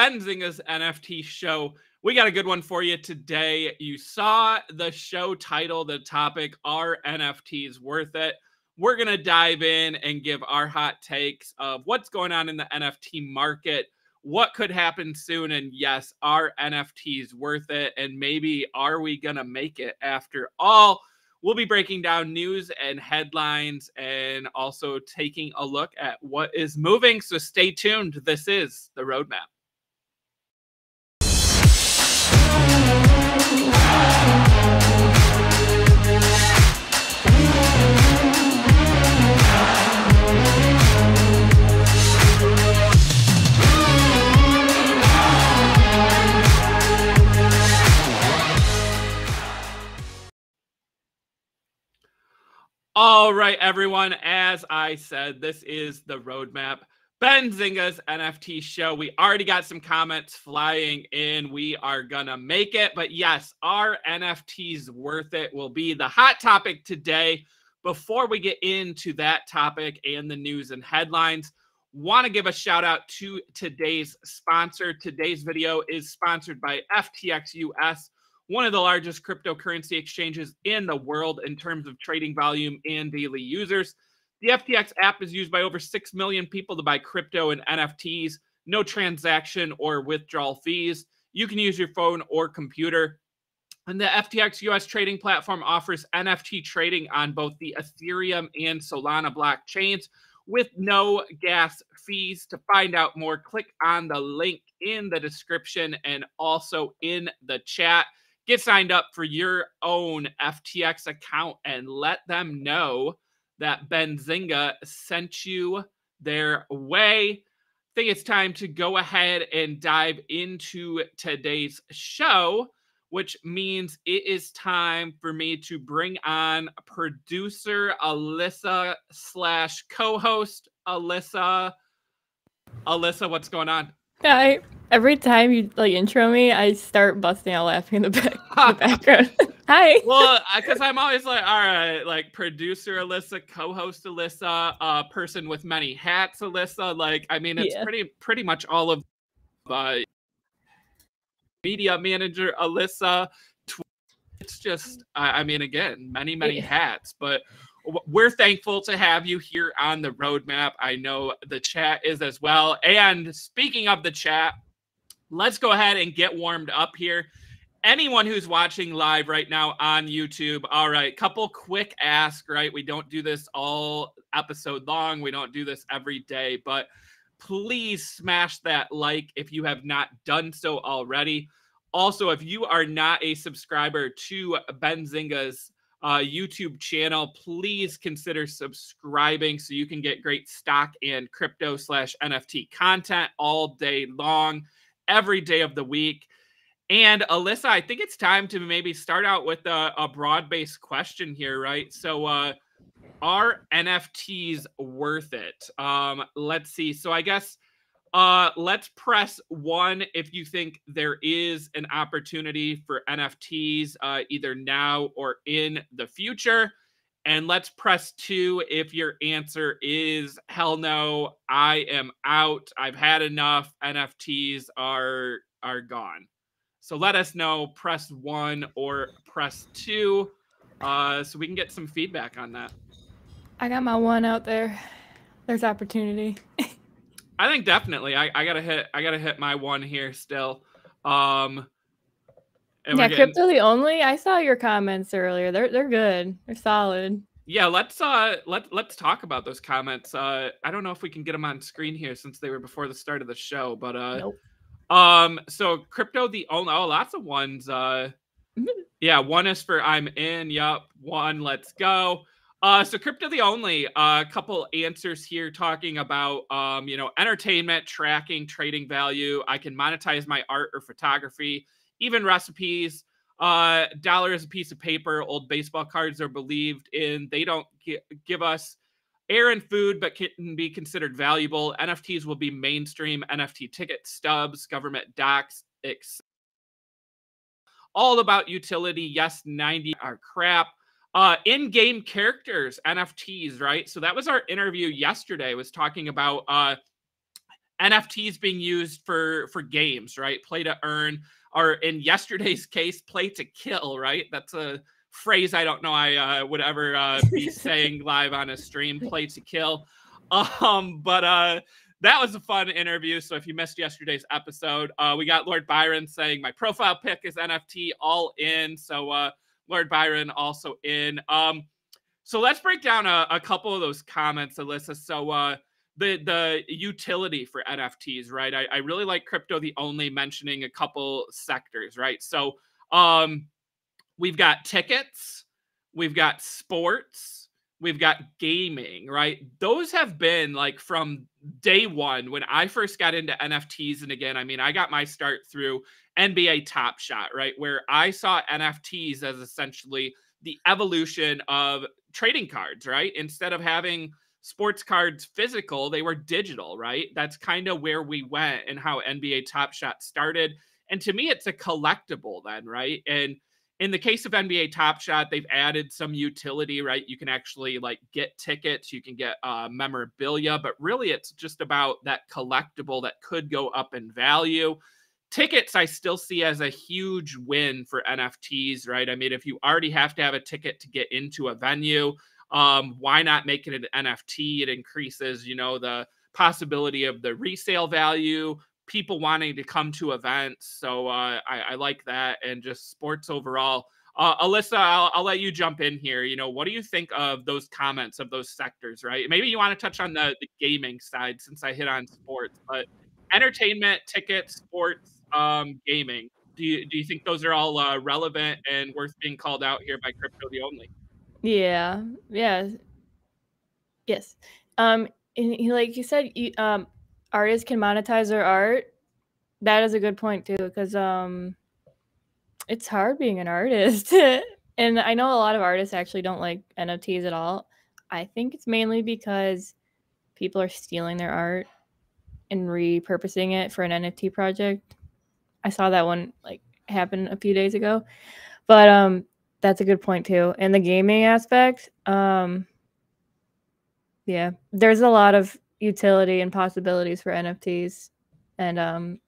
Benzinga's NFT show. We got a good one for you today. You saw the show title, the topic, Are NFTs Worth It? We're going to dive in and give our hot takes of what's going on in the NFT market, what could happen soon, and yes, are NFTs worth it? And maybe are we going to make it after all? We'll be breaking down news and headlines and also taking a look at what is moving. So stay tuned. This is The Roadmap. All right, everyone, as I said, this is The Roadmap, Benzinga's NFT show. We already got some comments flying in. We are going to make it. But yes, are NFTs worth it will be the hot topic today. Before we get into that topic and the news and headlines, want to give a shout out to today's sponsor. Today's video is sponsored by FTX US. One of the largest cryptocurrency exchanges in the world in terms of trading volume and daily users. The FTX app is used by over 6 million people to buy crypto and NFTs, no transaction or withdrawal fees. You can use your phone or computer. And the FTX US trading platform offers NFT trading on both the Ethereum and Solana blockchains with no gas fees. To find out more, click on the link in the description and also in the chat. Get signed up for your own FTX account and let them know that Benzinga sent you their way. I think it's time to go ahead and dive into today's show, which means it is time for me to bring on producer Alyssa / co-host Alyssa. Alyssa, what's going on? Hi. Every time you like intro me, I start busting out laughing in the background. Hi. Well, because I'm always like, all right, like producer Alyssa, co-host Alyssa, person with many hats Alyssa. Like, I mean, it's pretty much all of media manager Alyssa. It's just, I mean, again, many hats, but we're thankful to have you here on The Roadmap. I know the chat is as well. And speaking of the chat, let's go ahead and get warmed up here. Anyone who's watching live right now on YouTube, all right, couple quick ask, right? We don't do this all episode long. We don't do this every day, but please smash that like if you have not done so already. Also, if you are not a subscriber to Benzinga's YouTube channel, please consider subscribing so you can get great stock and crypto / NFT content all day long, every day of the week. And Alyssa, I think it's time to maybe start out with a broad-based question here, right? So are NFTs worth it? Let's see. So I guess let's press one if you think there is an opportunity for NFTs either now or in the future. And let's press two if your answer is, hell no, I am out. I've had enough. NFTs are gone. So let us know, press one or press two, so we can get some feedback on that. I got my one out there. There's opportunity. I think definitely. I gotta hit my one here still. Yeah, cryptolly only. I saw your comments earlier. They're good. They're solid. Yeah, let's talk about those comments. I don't know if we can get them on screen here since they were before the start of the show, but nope. So crypto the only. Oh, lots of ones. Yeah, one is for I'm in. Yup, one. Let's go. So crypto the only, couple answers here talking about, you know, entertainment, tracking, trading value. I can monetize my art or photography, even recipes, dollar is a piece of paper. Old baseball cards are believed in. They don't give us air and food, but can be considered valuable. NFTs will be mainstream, NFT ticket stubs, government docs, etc. All about utility. Yes, 90 are crap. In-game characters, NFTs, right? So that was our interview yesterday, was talking about NFTs being used for games, right? Play to earn, or in yesterday's case, play to kill, right? That's a phrase I don't know I would ever be saying live on a stream, play to kill. But that was a fun interview. So if you missed yesterday's episode, we got Lord Byron saying my profile pic is NFT, all in. So Lord Byron also in. So let's break down a couple of those comments, Alyssa. So the utility for NFTs, right? I really like Crypto The Only mentioning a couple sectors, right? So we've got tickets, we've got sports, we've got gaming, right? Those have been like from day one when I first got into NFTs. And again, I mean, I got my start through NBA Top Shot, right? Where I saw NFTs as essentially the evolution of trading cards, right? Instead of having sports cards physical, they were digital, right? That's kind of where we went and how NBA Top Shot started. And to me, it's a collectible then, right? And in the case of NBA Top Shot, they've added some utility, right? You can actually like get tickets, you can get memorabilia, but really it's just about that collectible that could go up in value. Tickets I still see as a huge win for NFTs, right? I mean, if you already have to have a ticket to get into a venue, why not make it an NFT? It increases, you know, the possibility of the resale value, people wanting to come to events. So I like that, and just sports overall. Alyssa, I'll let you jump in here. You know, what do you think of those comments of those sectors, right? Maybe you want to touch on the gaming side since I hit on sports, but entertainment, tickets, sports, gaming. Do you think those are all relevant and worth being called out here by Crypto The Only? Yeah. Yeah. Yes. And like you said, artists can monetize their art. That is a good point too, because it's hard being an artist. And I know a lot of artists actually don't like NFTs at all. I think it's mainly because people are stealing their art and repurposing it for an NFT project. I saw that one like happen a few days ago. But that's a good point too. And the gaming aspect, yeah, there's a lot of utility and possibilities for NFTs, and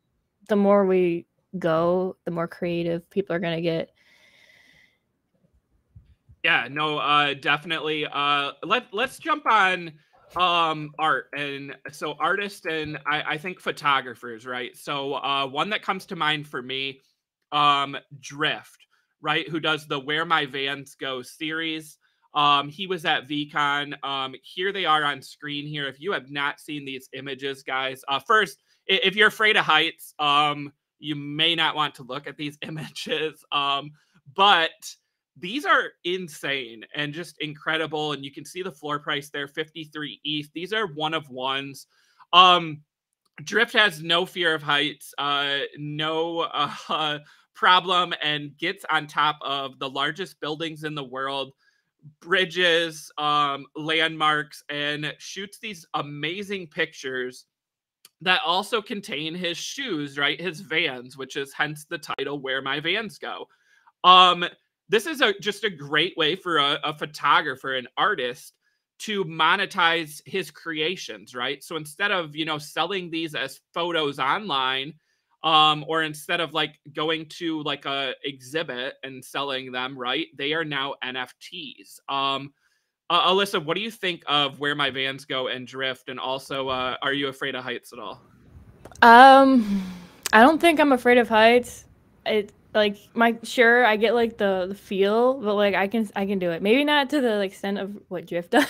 the more we go, the more creative people are going to get. Yeah, no, definitely. Let's jump on art. And so artists and I think photographers, right? So one that comes to mind for me, Drift, right? Who does the Where My Vans Go series. He was at VeeCon. Here they are on screen here. If you have not seen these images, guys, first, if you're afraid of heights, you may not want to look at these images. But these are insane and just incredible. And you can see the floor price there, 53 ETH. These are one of ones. Drift has no fear of heights, no problem, and gets on top of the largest buildings in the world, bridges, landmarks, and shoots these amazing pictures that also contain his shoes, right? His Vans, which is hence the title, Where My Vans Go. This is just a great way for a photographer, an artist, to monetize his creations, right? So instead of, you know, selling these as photos online, or instead of like going to like a exhibit and selling them, right? They are now NFTs. Alyssa, what do you think of Where My Vans Go and Drift? And also, are you afraid of heights at all? I don't think I'm afraid of heights. It like sure, I get like the feel, but like I can do it. Maybe not to the like extent of what Drift does,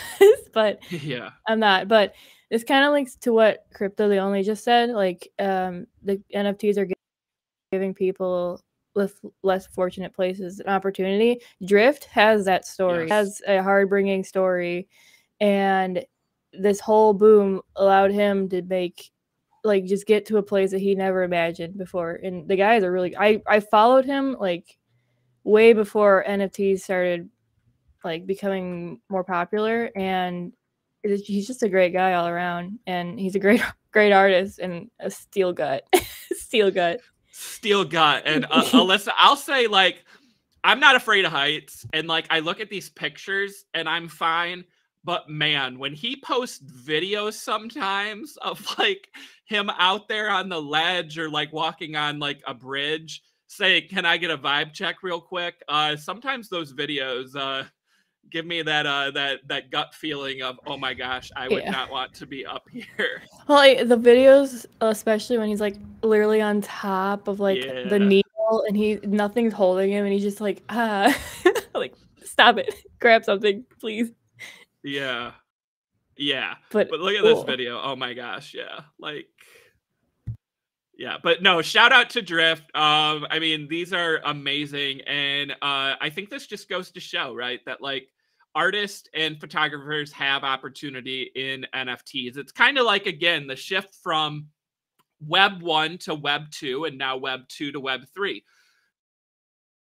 but yeah, I'm not. But this kind of links to what Crypto The Only just said, like the NFTs are giving people with less fortunate places an opportunity. Drift has that story, yes. Has a hard-bringing story, and this whole boom allowed him to make, like, just get to a place that he never imagined before. And the guys are really, I followed him, like, way before NFTs started, like, becoming more popular, and he's just a great guy all around, and he's a great artist and a steel gut. And Alyssa, I'll say, like, I'm not afraid of heights, and like I look at these pictures and I'm fine, But man, when he posts videos sometimes of like him out there on the ledge or like walking on like a bridge, say, can I get a vibe check real quick? Sometimes those videos give me that that gut feeling of, oh my gosh, I would not want to be up here. Well, like the videos, especially when he's like literally on top of like the needle and nothing's holding him and he's just like, like stop it, grab something, please. Yeah, yeah. But look at this video. Oh my gosh, yeah, like. Yeah, but no, shout out to Drift. I mean, these are amazing. And I think this just goes to show, right, that like artists and photographers have opportunity in NFTs. It's kind of like, again, the shift from Web 1 to Web 2 and now Web 2 to Web 3.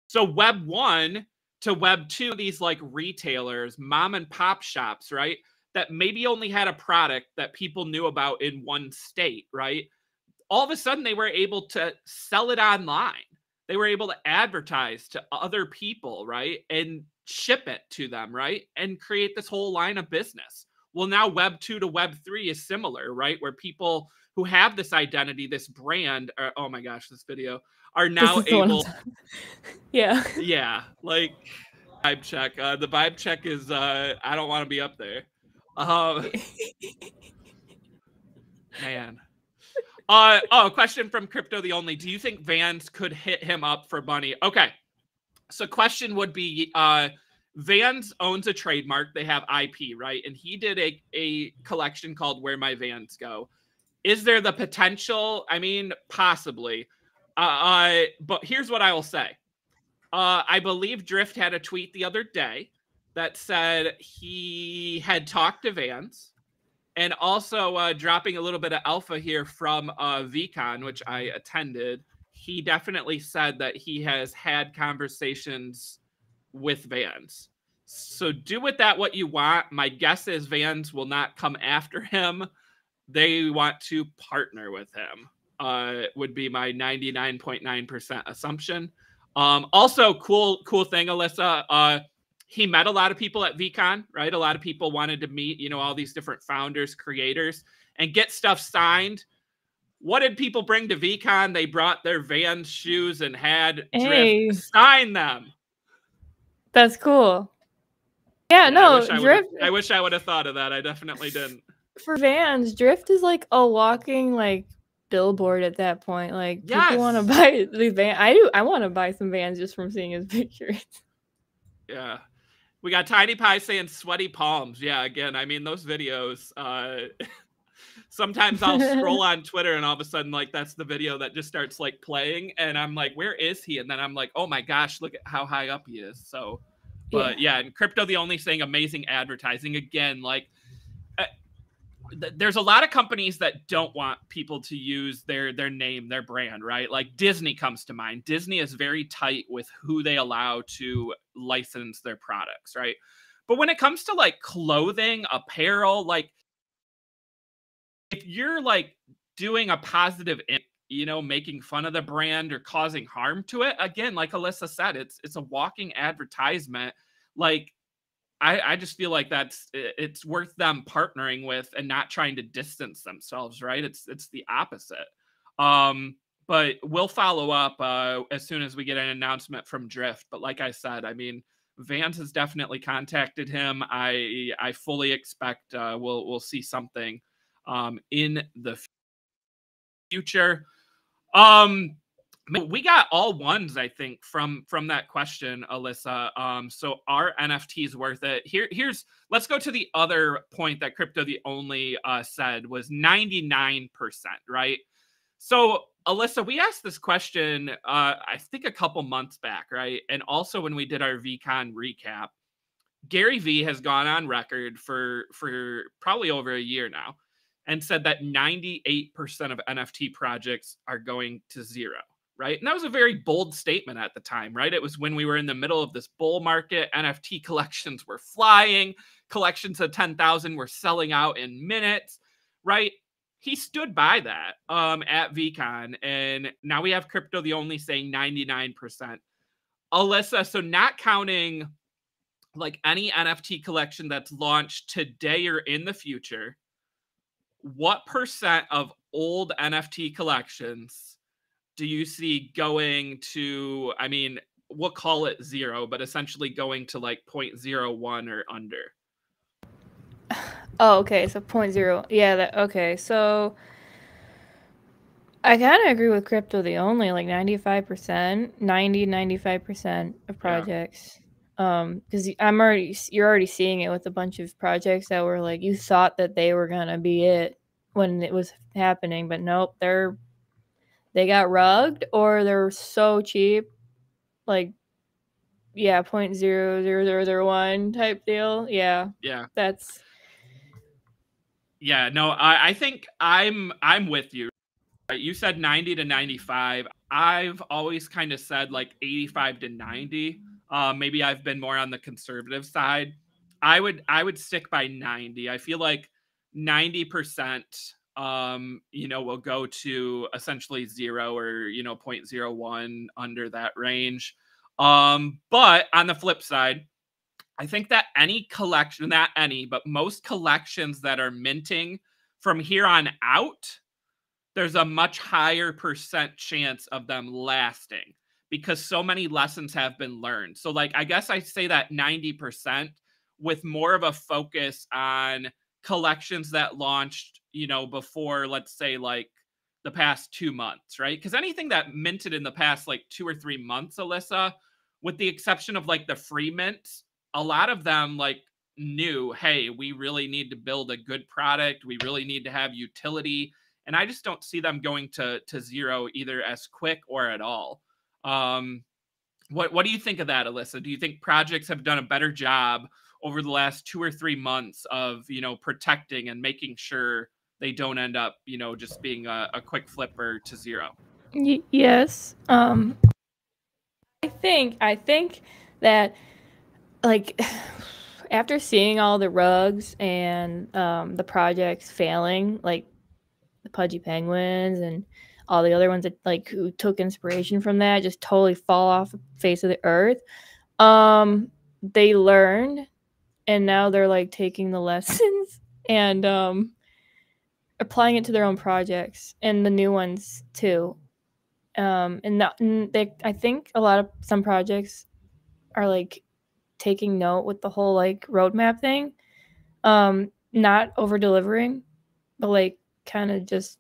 So Web 1 to Web 2, these like retailers, mom and pop shops, right, that maybe only had a product that people knew about in one state, right? All of a sudden they were able to sell it online. They were able to advertise to other people, right? And ship it to them, right? And create this whole line of business. Well, now Web 2 to Web 3 is similar, right? Where people who have this identity, this brand, are, oh my gosh, this video, are now able. Yeah. Yeah. Like vibe check. The vibe check is, I don't want to be up there. Man. Oh, a question from Crypto The Only. Do you think Vans could hit him up for money? Okay. So question would be, Vans owns a trademark. They have IP, right? And he did a collection called Where My Vans Go. Is there the potential? I mean, possibly. But here's what I will say. I believe Drift had a tweet the other day that said he had talked to Vans. And also dropping a little bit of alpha here from VeeCon, which I attended. He definitely said that he has had conversations with Vans. So do with that what you want. My guess is Vans will not come after him. They want to partner with him, would be my 99.9% assumption. Also, cool thing, Alyssa. He met a lot of people at VeeCon, right? A lot of people wanted to meet, you know, all these different founders, creators, and get stuff signed. What did people bring to VeeCon? They brought their Vans shoes and had Drift sign them. That's cool. Yeah, no, Drift. I wish I would have thought of that. I definitely didn't. For Vans, Drift is like a walking like billboard at that point. Like, people want to buy these Vans. I do. I want to buy some Vans just from seeing his pictures. Yeah. We got Tiny Pie saying sweaty palms. Yeah, again, I mean, those videos, sometimes I'll scroll on Twitter and all of a sudden, like, that's the video that just starts, like, playing. And I'm like, where is he? And then I'm like, oh, my gosh, look at how high up he is. So, but, yeah, and Crypto The Only saying amazing advertising. Again, like, there's a lot of companies that don't want people to use their name, their brand, right? Like Disney comes to mind. Disney is very tight with who they allow to license their products, right? But when it comes to like clothing, apparel, like if you're like doing a positive, you know, making fun of the brand or causing harm to it, again, like Alyssa said, it's a walking advertisement. Like, I just feel like it's worth them partnering with and not trying to distance themselves, right? It's the opposite. But we'll follow up as soon as we get an announcement from Drift. But like I said, I mean, Vans has definitely contacted him. I fully expect we'll see something in the future. We got all ones, I think, from that question, Alyssa. So are NFTs worth it? Let's go to the other point that Crypto The Only said was 99%, right? So Alyssa, we asked this question, I think a couple months back, right? And also when we did our VeeCon recap, Gary V has gone on record for probably over a year now and said that 98% of NFT projects are going to zero. Right. And that was a very bold statement at the time. Right. It was when we were in the middle of this bull market. NFT collections were flying. Collections of 10,000 were selling out in minutes. Right. He stood by that at VeeCon. And now we have Crypto The Only saying 99%. Alyssa, so not counting like any NFT collection that's launched today or in the future, what percent of old NFT collections do you see going to, I mean, we'll call it zero, but essentially going to like 0.01 or under? Oh, okay. So 0.0. Yeah. That, okay. So I kind of agree with crypto. The only like 95% of projects. Yeah. Because you're already seeing it with a bunch of projects that were like, you thought that they were gonna be it when it was happening, but nope, they got rugged or they're so cheap, like, yeah, 0.0001 type deal. Yeah, that's, yeah, no, I think I'm with you. You said 90 to 95. I've always kind of said like 85 to 90. Maybe I've been more on the conservative side. I would stick by 90. I feel like 90%, you know, will go to essentially zero or, you know, 0.01, under that range. But on the flip side, I think that any collection, not any, but most collections that are minting from here on out, there's a much higher percent chance of them lasting, because so many lessons have been learned. So like, I guess I say that 90% with more of a focus on collections that launched, you know, before, let's say like the past 2 months, right? Because anything that minted in the past like 2 or 3 months, Alyssa, with the exception of like the free mints, a lot of them like knew, hey, we really need to build a good product. We really need to have utility. And I just don't see them going to zero either as quick or at all. What do you think of that, Alyssa? Do you think projects have done a better job over the last 2 or 3 months of, you know, protecting and making sure they don't end up, you know, just being a quick flipper to zero? Yes. I think that, like, after seeing all the rugs and the projects failing, like the Pudgy Penguins and all the other ones that, like, who took inspiration from that just totally fall off the face of the earth. They learned, and now they're like taking the lessons and applying it to their own projects and the new ones too. I think a lot of some projects are like taking note with the whole like roadmap thing, not over delivering, but like kind of just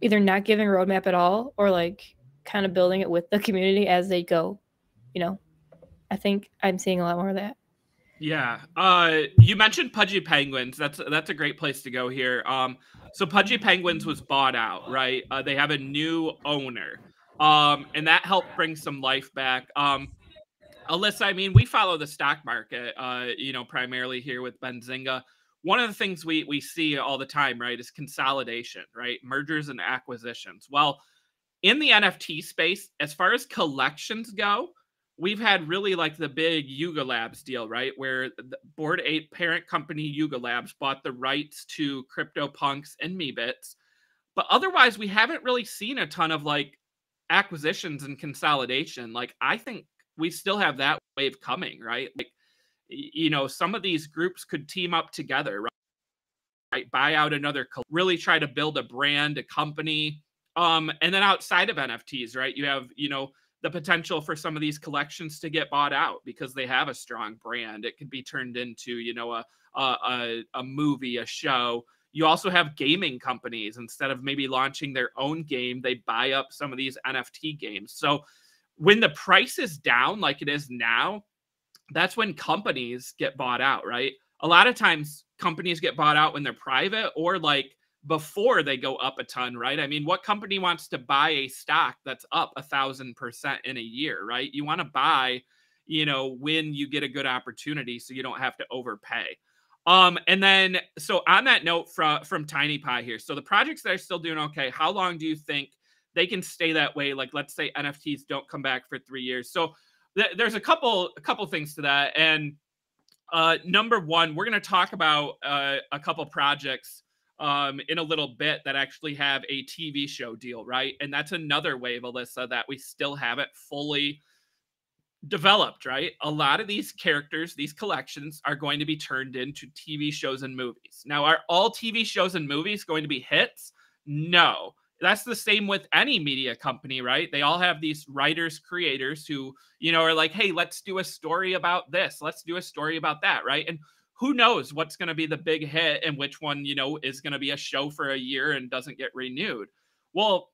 either not giving a roadmap at all or like kind of building it with the community as they go, you know. I think I'm seeing a lot more of that. Yeah. You mentioned Pudgy Penguins. That's a great place to go here. So Pudgy Penguins was bought out, right? They have a new owner. And that helped bring some life back. Alyssa, I mean, we follow the stock market, you know, primarily here with Benzinga. One of the things we see all the time, right, is consolidation, right? Mergers and acquisitions. Well, in the NFT space, as far as collections go, we've had really like the big Yuga Labs deal, right? Where the Bored Ape parent company Yuga Labs bought the rights to CryptoPunks and MeBits. But otherwise, we haven't really seen a ton of like acquisitions and consolidation. Like, I think we still have that wave coming, right? Like, you know, some of these groups could team up together, right? Buy out another, really try to build a brand, a company. And then outside of NFTs, right, you have, you know, the potential for some of these collections to get bought out because they have a strong brand. It could be turned into, you know, a movie, a show. You also have gaming companies. Instead of maybe launching their own game, they buy up some of these NFT games. So when the price is down like it is now, that's when companies get bought out, right? A lot of times companies get bought out when they're private or like before they go up a ton, right? I mean, what company wants to buy a stock that's up 1,000% in a year, right? You want to buy, you know, when you get a good opportunity so you don't have to overpay. And then, so on that note from Tiny Pie here, so the projects that are still doing okay, how long do you think they can stay that way? Like, let's say NFTs don't come back for 3 years. So there's a couple things to that. And number one, we're going to talk about a couple projects in a little bit that actually have a TV show deal, right? And that's another wave, Alyssa, that we still haven't fully developed, right? A lot of these characters, these collections are going to be turned into TV shows and movies. Now, are all TV shows and movies going to be hits? No. That's the same with any media company, right? They all have these writers, creators who, you know, are like, hey, let's do a story about this. Let's do a story about that, right? And who knows what's going to be the big hit and which one, you know, is going to be a show for a year and doesn't get renewed. Well,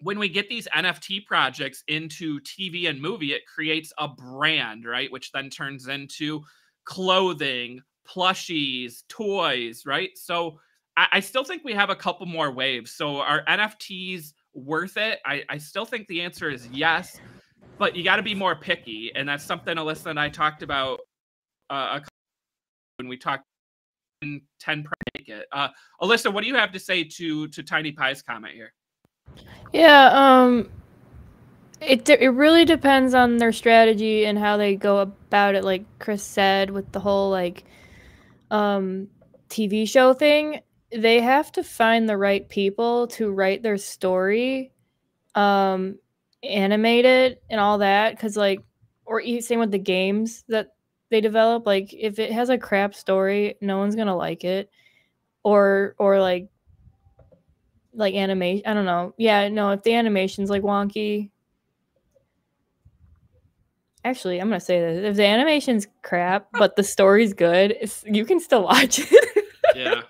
when we get these NFT projects into TV and movie, it creates a brand, right? Which then turns into clothing, plushies, toys, right? So I still think we have a couple more waves. So are NFTs worth it? I still think the answer is yes, but you got to be more picky. And that's something Alyssa and I talked about when we talked 10 make it. Alyssa, what do you have to say to Tiny Pie's comment here? Yeah, it really depends on their strategy and how they go about it, like Chris said, with the whole like TV show thing. They have to find the right people to write their story, animate it and all that, cuz like, or same with the games that they develop, like if it has a crap story, no one's going to like it, or like animation, I don't know. Yeah, no, if the animation's like wonky. Actually, I'm going to say this. If the animation's crap, but the story's good, you can still watch it. Yeah.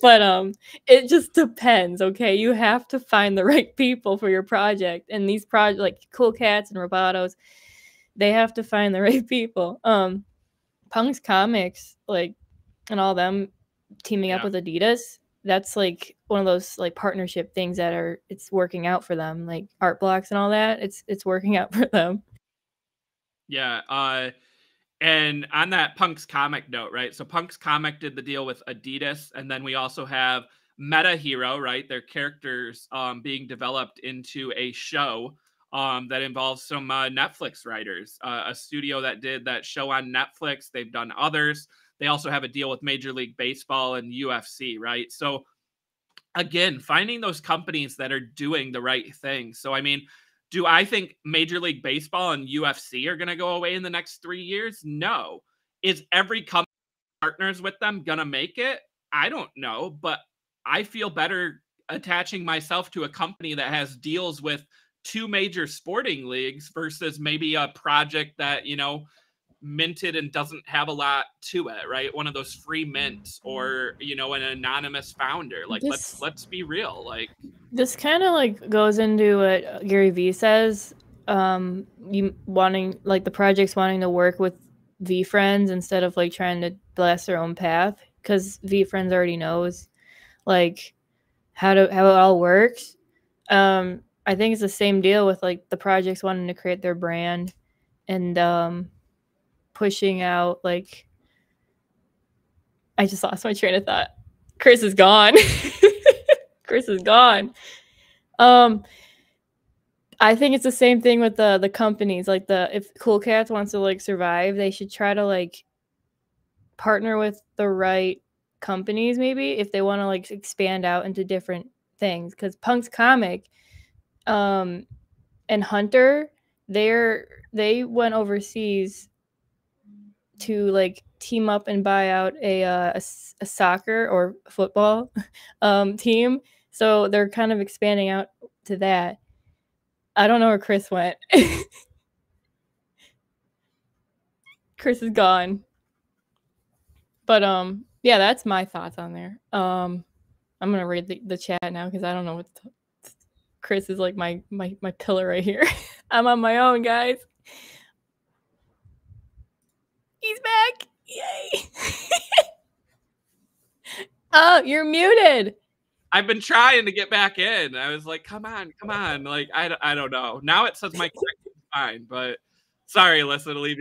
But it just depends, okay? You have to find the right people for your project. And these projects, like Cool Cats and Robotos, they have to find the right people. Punks Comics, like, and all them teaming up with Adidas, that's like one of those like partnership things that are, it's working out for them, like art blocks and all that. It's working out for them. Yeah. And on that Punks Comic note, right? So Punks Comic did the deal with Adidas. And then we also have Meta Hero, right? Their characters being developed into a show that involves some Netflix writers, a studio that did that show on Netflix. They've done others. They also have a deal with Major League Baseball and UFC, right? So again, finding those companies that are doing the right thing. So, I mean, do I think Major League Baseball and UFC are going to go away in the next 3 years? No. Is every company partners with them going to make it? I don't know, but I feel better attaching myself to a company that has deals with two major sporting leagues versus maybe a project that, you know, minted and doesn't have a lot to it, right? One of those free mints, or you know, an anonymous founder. Like this, let's be real. Like this kind of like goes into what Gary V says, you wanting like the projects wanting to work with V Friends instead of like trying to blast their own path, because V Friends already knows like how it all works. I think it's the same deal with like the projects wanting to create their brand and pushing out, like, I just lost my train of thought. Chris is gone. Chris is gone. I think it's the same thing with the companies. Like if Cool Cats wants to like survive, they should try to like partner with the right companies, maybe, if they want to like expand out into different things. Because Punk's Comic and Hunter, they went overseas to like team up and buy out a soccer or football team, so they're kind of expanding out to that. I don't know where Chris went. Chris is gone. But yeah, that's my thoughts on there. I'm gonna read the chat now because I don't know what Chris is like my pillar right here. I'm on my own, guys. He's back. Yay. Oh, you're muted. I've been trying to get back in. I was like, come on. Like, I don't know. Now it says my connection's fine, but sorry, Alyssa, to leave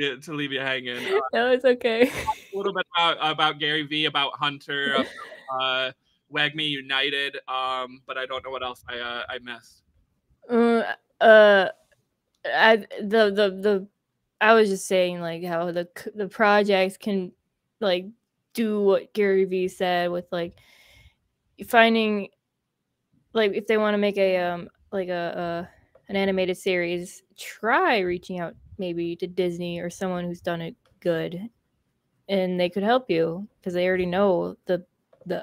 you hanging. No, it's okay. A little bit about Gary V, about Hunter, about Wagme United, but I don't know what else I missed. I was just saying like how the projects can like do what Gary V said with like finding, like if they want to make a an animated series, try reaching out maybe to Disney or someone who's done it good, and they could help you because they already know the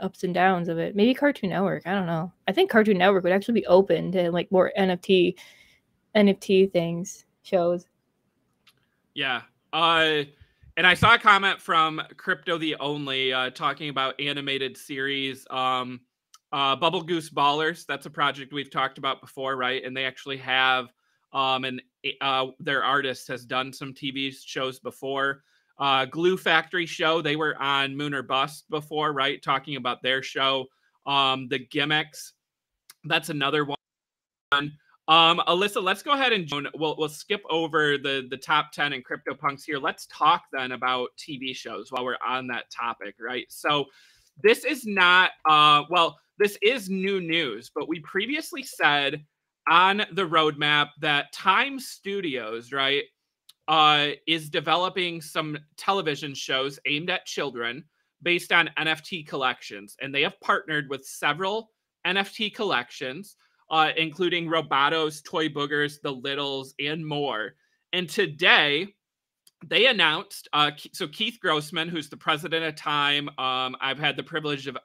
ups and downs of it. Maybe Cartoon Network. I don't know. I think Cartoon Network would actually be open to like more NFT things, shows. Yeah. And I saw a comment from Crypto The Only talking about animated series. Bubble Goose Ballers. That's a project we've talked about before, right? And they actually have their artist has done some TV shows before. Glue Factory Show, they were on Moon or Bust before, right? Talking about their show. The Gimmicks, that's another one. Alyssa, let's go ahead and we'll skip over the top 10 and CryptoPunks here. Let's talk then about TV shows while we're on that topic, right? So this is not, this is new news, but we previously said on the roadmap that Time Studios, right, is developing some television shows aimed at children based on NFT collections. And they have partnered with several NFT collections, including Robotos, Toy Boogers, The Littles, and more. And today they announced, so Keith Grossman, who's the president of Time, I've had the privilege of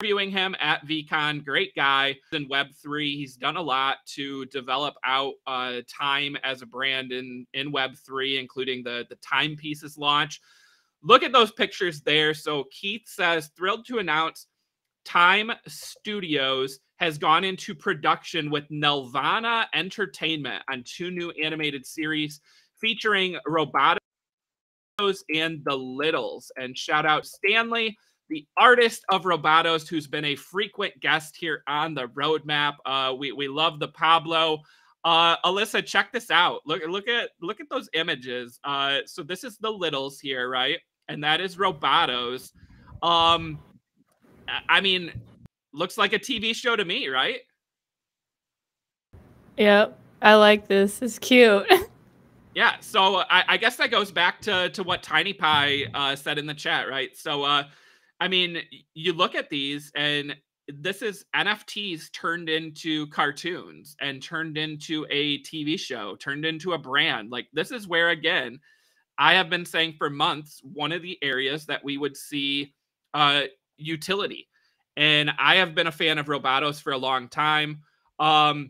interviewing him at VeeCon, great guy. In Web3, he's done a lot to develop out Time as a brand in Web3, including the Timepieces launch. Look at those pictures there. So Keith says, thrilled to announce Time Studios has gone into production with Nelvana Entertainment on 2 new animated series featuring Robotos and The Littles. And shout out Stanley, the artist of Robotos, who's been a frequent guest here on the roadmap. We love the Pablo. Alyssa, check this out. Look at those images. So this is The Littles here, right? And that is Robotos. I mean, looks like a TV show to me, right? Yep, I like this. It's cute. Yeah, so I guess that goes back to what Tiny Pie said in the chat, right? So I mean, you look at these and this is NFTs turned into cartoons and turned into a TV show, turned into a brand. Like, this is where, again, I have been saying for months, one of the areas that we would see utility. And I have been a fan of Robotos for a long time. Nelvana,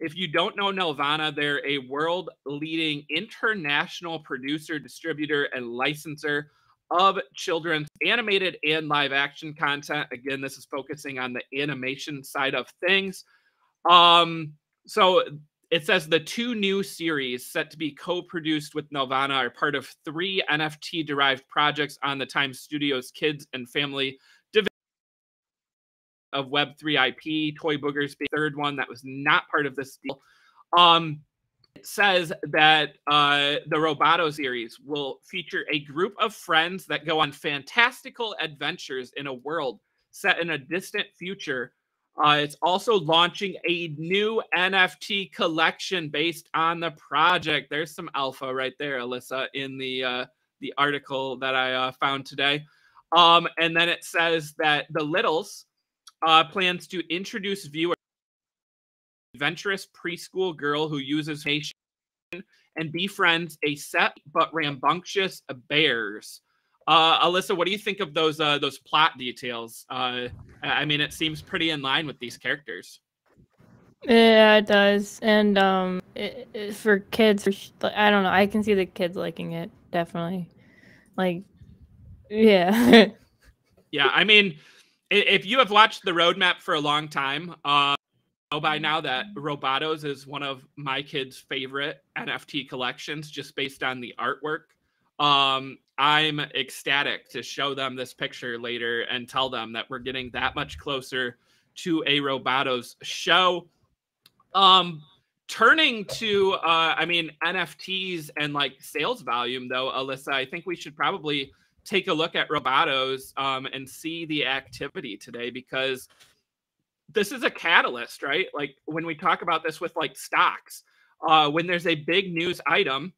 if you don't know Nelvana, they're a world-leading international producer, distributor, and licensor of children's animated and live action content. Again, this is focusing on the animation side of things. So it says the 2 new series set to be co-produced with Nelvana are part of 3 NFT-derived projects on the Time Studios Kids and Family Division of Web3 IP. Toy Boogers being the 3rd one that was not part of this deal. It says that the Roboto series will feature a group of friends that go on fantastical adventures in a world set in a distant future. It's also launching a new NFT collection based on the project. There's some alpha right there, Alyssa, in the article that I found today. And then it says that The Littles plans to introduce viewers adventurous preschool girl who uses nation and befriends a set but rambunctious bears. Alyssa, what do you think of those plot details? I mean, it seems pretty in line with these characters. Yeah, it does. And for kids, I don't know. I can see the kids liking it, definitely. Like, yeah. Yeah, I mean, if you have watched the roadmap for a long time, by now that Robotos is one of my kids' favorite NFT collections, just based on the artwork. I'm ecstatic to show them this picture later and tell them that we're getting that much closer to a Robotos show. Turning to, I mean, NFTs and like sales volume though, Alyssa, I think we should probably take a look at Robotos and see the activity today, because this is a catalyst, right? Like when we talk about this with like stocks, when there's a big news item,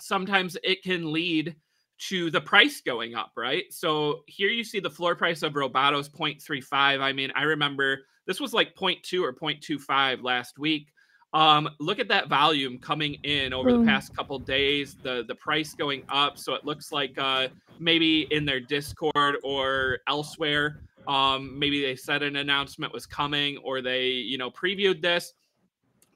sometimes it can lead to the price going up, right? So here you see the floor price of Robotos, 0.35. I mean, I remember this was like 0.2 or 0.25 last week. Look at that volume coming in over the past couple days, the price going up. So it looks like maybe in their Discord or elsewhere, maybe they said an announcement was coming, or they, you know, previewed this.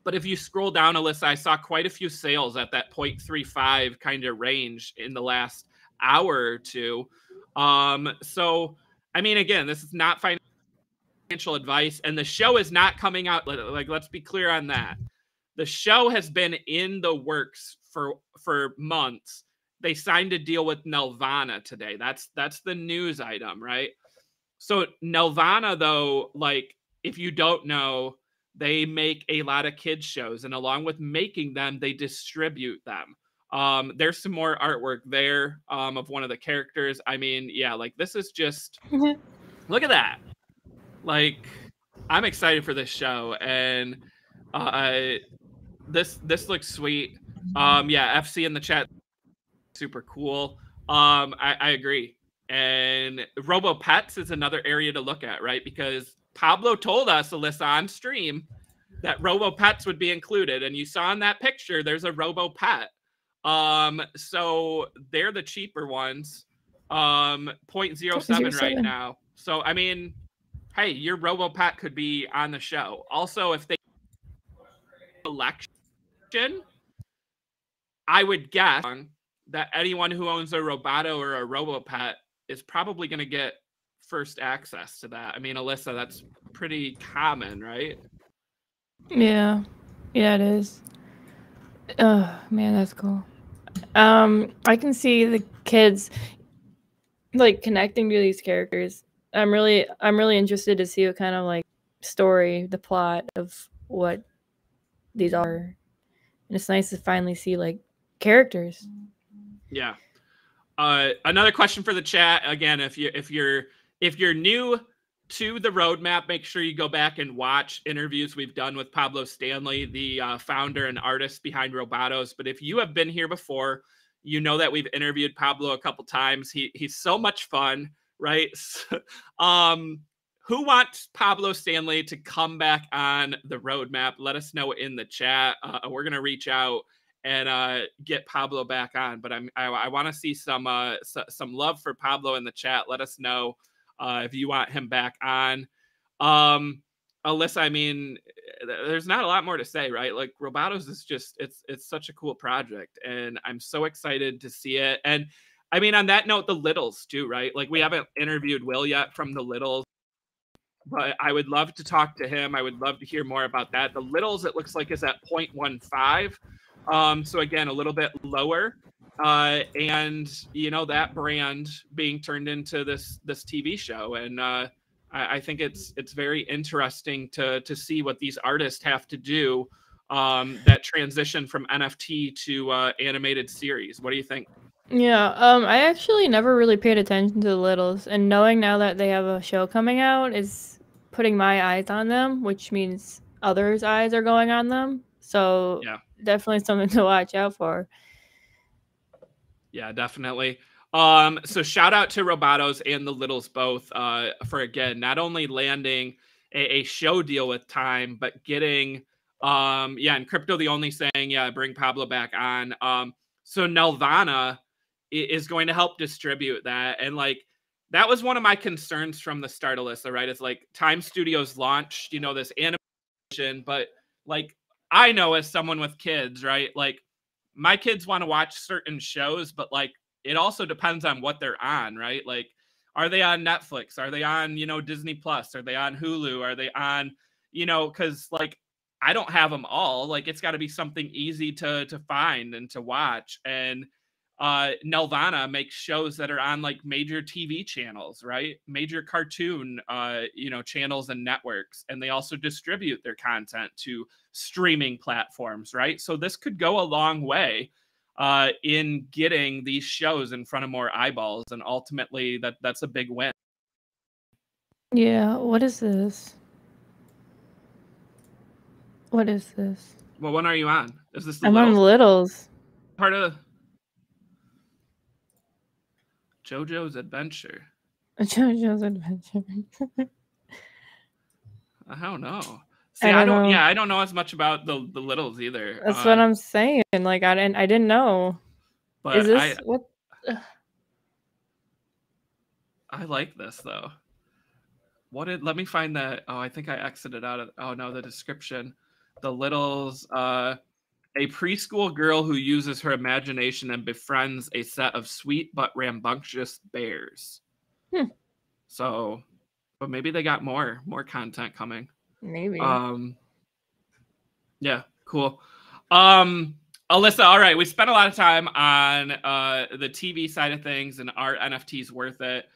But if you scroll down, Alyssa, I saw quite a few sales at that 0.35 kind of range in the last hour or two. So, I mean, again, this is not financial advice, and the show is not coming out. Like, let's be clear on that. The show has been in the works for months. They signed a deal with Nelvana today. That's the news item, right? So Nelvana, though, like, if you don't know, they make a lot of kids shows, and along with making them, they distribute them. There's some more artwork there of one of the characters. I mean, yeah, like, this is just, look at that. Like, I'm excited for this show, and this looks sweet. Yeah, FC in the chat, super cool. I agree. And RoboPets is another area to look at, right? Because Pablo told us, Alyssa, on stream, that RoboPets would be included. And you saw in that picture, there's a RoboPet. So they're the cheaper ones, 0.07 right now. So, I mean, hey, your RoboPet could be on the show. Also, if they collection, I would guess that anyone who owns a Roboto or a RoboPet is probably going to get first access to that. I mean, Alyssa, that's pretty common, right? Yeah. Yeah, it is. Oh, man, that's cool. I can see the kids, like, connecting to these characters. I'm really interested to see what kind of, like, story, the plot of what these are. And it's nice to finally see, like, characters. Yeah. Another question for the chat. Again, if you're new to the roadmap, make sure you go back and watch interviews we've done with Pablo Stanley, the founder and artist behind Robotos. But if you have been here before, you know that we've interviewed Pablo a couple times. He's so much fun, right? Who wants Pablo Stanley to come back on the roadmap? Let us know in the chat. We're going to reach out and get Pablo back on. But I want to see some love for Pablo in the chat. Let us know if you want him back on. Alyssa, I mean, there's not a lot more to say, right? Like, Robotos is just, it's such a cool project, and I'm so excited to see it. And I mean, on that note, the Littles too, right? Like, we haven't interviewed Will yet from the Littles, but I would love to talk to him. I would love to hear more about that. The Littles, it looks like, is at 0.15. So again, a little bit lower. And you know, that brand being turned into this TV show, and I think it's very interesting to see what these artists have to do, that transition from NFT to animated series. What do you think? Yeah, I actually never really paid attention to the Littles, and knowing now that they have a show coming out is putting my eyes on them, which means others' eyes are going on them. So yeah, definitely something to watch out for. Yeah, definitely. So shout out to Robotos and the Littles both for, again, not only landing a show deal with Time, but getting, yeah, and Crypto the Only saying, yeah, bring Pablo back on. So Nelvana is going to help distribute that. And like, that was one of my concerns from the start, Alyssa, right? It's like, Time Studios launched, you know, this animation, but like, I know as someone with kids, right? Like, my kids want to watch certain shows, but like, it also depends on what they're on, right? Like, are they on Netflix? Are they on, you know, Disney Plus? Are they on Hulu? Are they on, you know, cause like, I don't have them all. Like, it's gotta be something easy to find and to watch. And Nelvana makes shows that are on like major TV channels, right? Major cartoon, you know, channels and networks. And they also distribute their content to streaming platforms, right? So this could go a long way in getting these shows in front of more eyeballs. And ultimately, that's a big win. Yeah. What is this? What is this? Well, when are you on? Is this the Littles? I'm on Littles. Part of JoJo's Adventure. JoJo's Adventure. I don't know. See, I don't know. Yeah, I don't know as much about the Littles either. That's what I'm saying. Like, I didn't know. But is this what? I like this though. What did? Let me find that. Oh, I think I exited out of. Oh no, the description. The Littles, a preschool girl who uses her imagination and befriends a set of sweet but rambunctious bears. Hmm. So, but maybe they got more content coming. Maybe. Yeah, cool. Alyssa, all right, we spent a lot of time on the TV side of things and are NFTs worth it.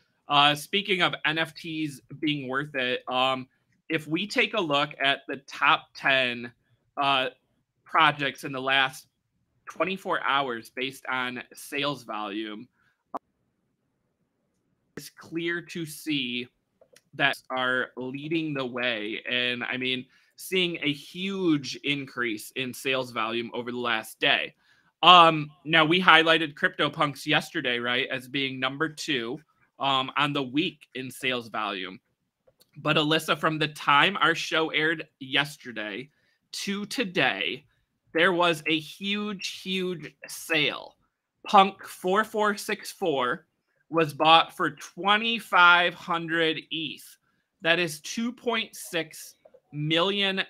Speaking of NFTs being worth it, if we take a look at the top 10 projects in the last 24 hours based on sales volume, it's clear to see that are leading the way. And I mean, seeing a huge increase in sales volume over the last day. Now, we highlighted CryptoPunks yesterday, right, as being number 2 on the week in sales volume. But Alyssa, from the time our show aired yesterday to today, there was a huge, huge sale. Punk 4464 was bought for 2,500 ETH. That is $2.6 million.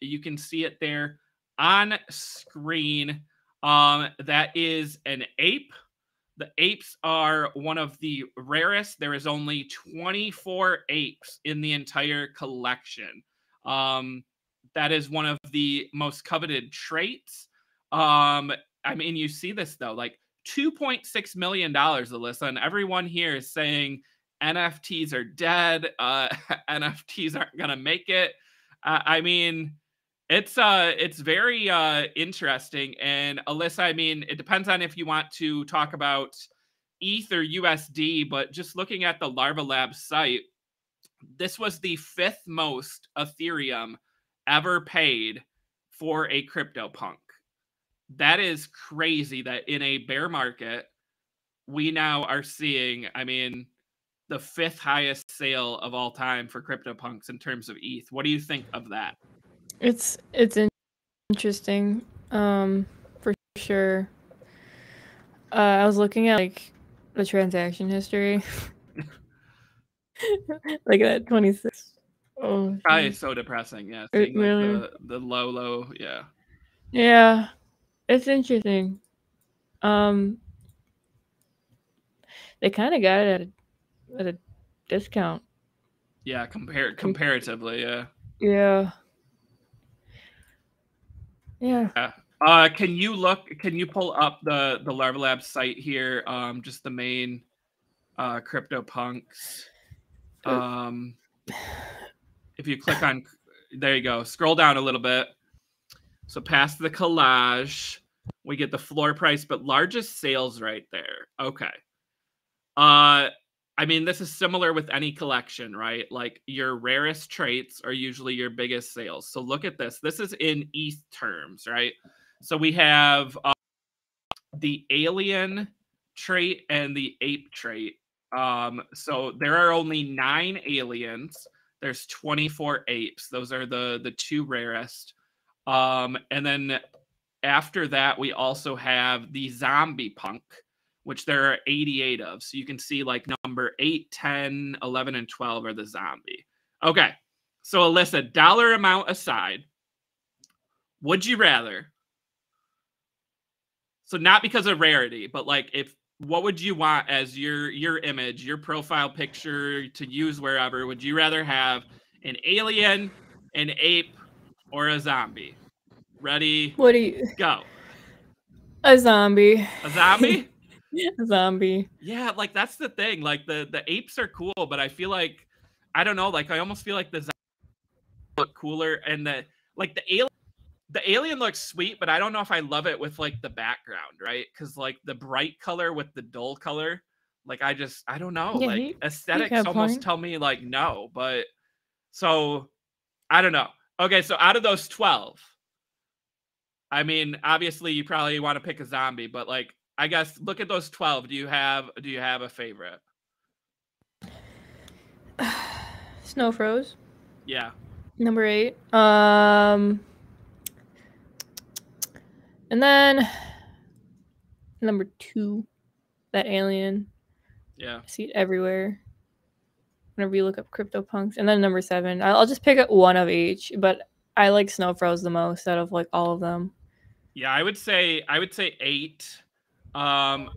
You can see it there on screen. That is an ape. The apes are one of the rarest. There is only 24 apes in the entire collection. That is one of the most coveted traits. I mean, you see this though, like $2.6 million, Alyssa, and everyone here is saying NFTs are dead. NFTs aren't going to make it. I mean, it's very interesting. And Alyssa, I mean, it depends on if you want to talk about ETH or USD, but just looking at the Larva Labs site, this was the 5th most Ethereum ever paid for a CryptoPunk. That is crazy that in a bear market, we now are seeing, I mean, the 5th highest sale of all time for CryptoPunks in terms of ETH. What do you think of that? It's interesting, for sure. I was looking at like the transaction history, like that 26. Oh, probably so depressing. Yeah, seeing, like, really? the low. Yeah. Yeah. It's interesting. They kind of got it at a discount. Yeah, comparatively, yeah. Yeah. Yeah. Can you pull up the Larva Lab site here? Just the main CryptoPunks. If you click on, there you go. Scroll down a little bit. So past the collage, we get the floor price, but largest sales right there. Okay. I mean, this is similar with any collection, right? Like your rarest traits are usually your biggest sales. So look at this. This is in ETH terms, right? So we have the alien trait and the ape trait. So there are only 9 aliens. There's 24 apes. Those are the 2 rarest. And then after that, we also have the zombie punk, which there are 88 of. So you can see like number 8, 10, 11, and 12 are the zombie. Okay. So Alyssa, dollar amount aside, would you rather? So not because of rarity, but like what would you want as your image, your profile picture to use wherever? Would you rather have an alien, an ape, or a zombie? Ready? What do you go? A zombie. A zombie? A zombie. Yeah, like that's the thing. Like the apes are cool, but I feel like I don't know. Like I almost feel like the zombie look cooler, and the alien looks sweet, but I don't know if I love it with like the background, right? Because like the bright color with the dull color, like I don't know. Yeah, like aesthetics almost tell me like no, but so I don't know. Okay, so out of those 12, I mean, obviously you probably want to pick a zombie, but like, I guess look at those 12. Do you have a favorite? Snow Froze. Yeah, Number 8. And then number 2, that alien. Yeah. I see it everywhere whenever you look up CryptoPunks. And then number 7. I'll just pick up one of each, but I like Snow Froze the most out of like all of them. Yeah, I would say 8. Like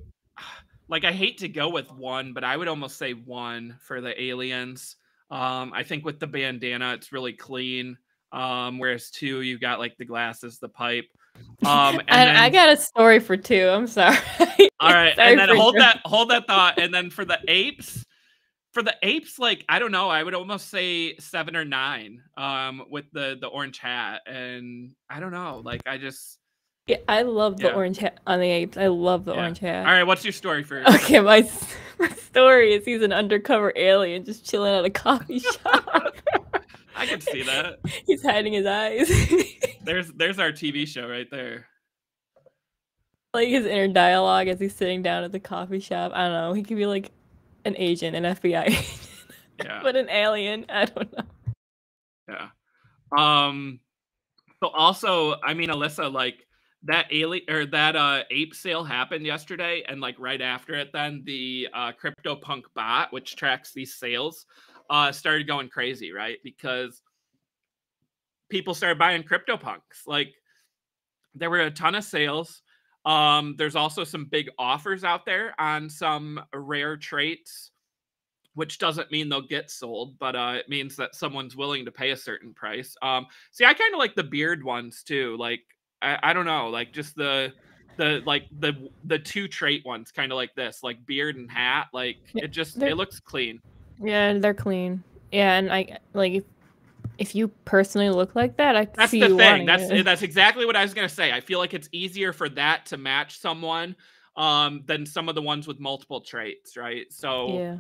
I hate to go with 1, but I would almost say 1 for the aliens. I think with the bandana, it's really clean. Whereas 2, you got like the glasses, the pipe. And then... I got a story for 2. I'm sorry. All right, sorry, and then hold that thought. And then for the apes, like I don't know, I would almost say 7 or 9. With the orange hat, and I don't know, like I just. Yeah, I love the orange hat on the apes. I love the orange hat. All right, what's your story for? Okay, my story is he's an undercover alien just chilling at a coffee shop. I can see that. He's hiding his eyes. There's our TV show right there. Like his inner dialogue as he's sitting down at the coffee shop. I don't know. He could be like an agent, an FBI agent, but an alien. I don't know. Yeah. So also, I mean, Alyssa, like that alien or that ape sale happened yesterday, and like right after it, then the CryptoPunk bot, which tracks these sales, started going crazy, right? Because people started buying CryptoPunks. Like there were a ton of sales. There's also some big offers out there on some rare traits, which doesn't mean they'll get sold, but it means that someone's willing to pay a certain price. See, I kind of like the beard ones too. Like I don't know, like just the 2 trait ones, kind of like this, like beard and hat. Like it just it looks clean. Yeah, they're clean. Yeah, and I like. If you personally look like that, that's the thing. That's exactly what I was gonna say. I feel like it's easier for that to match someone than some of the ones with multiple traits, right? So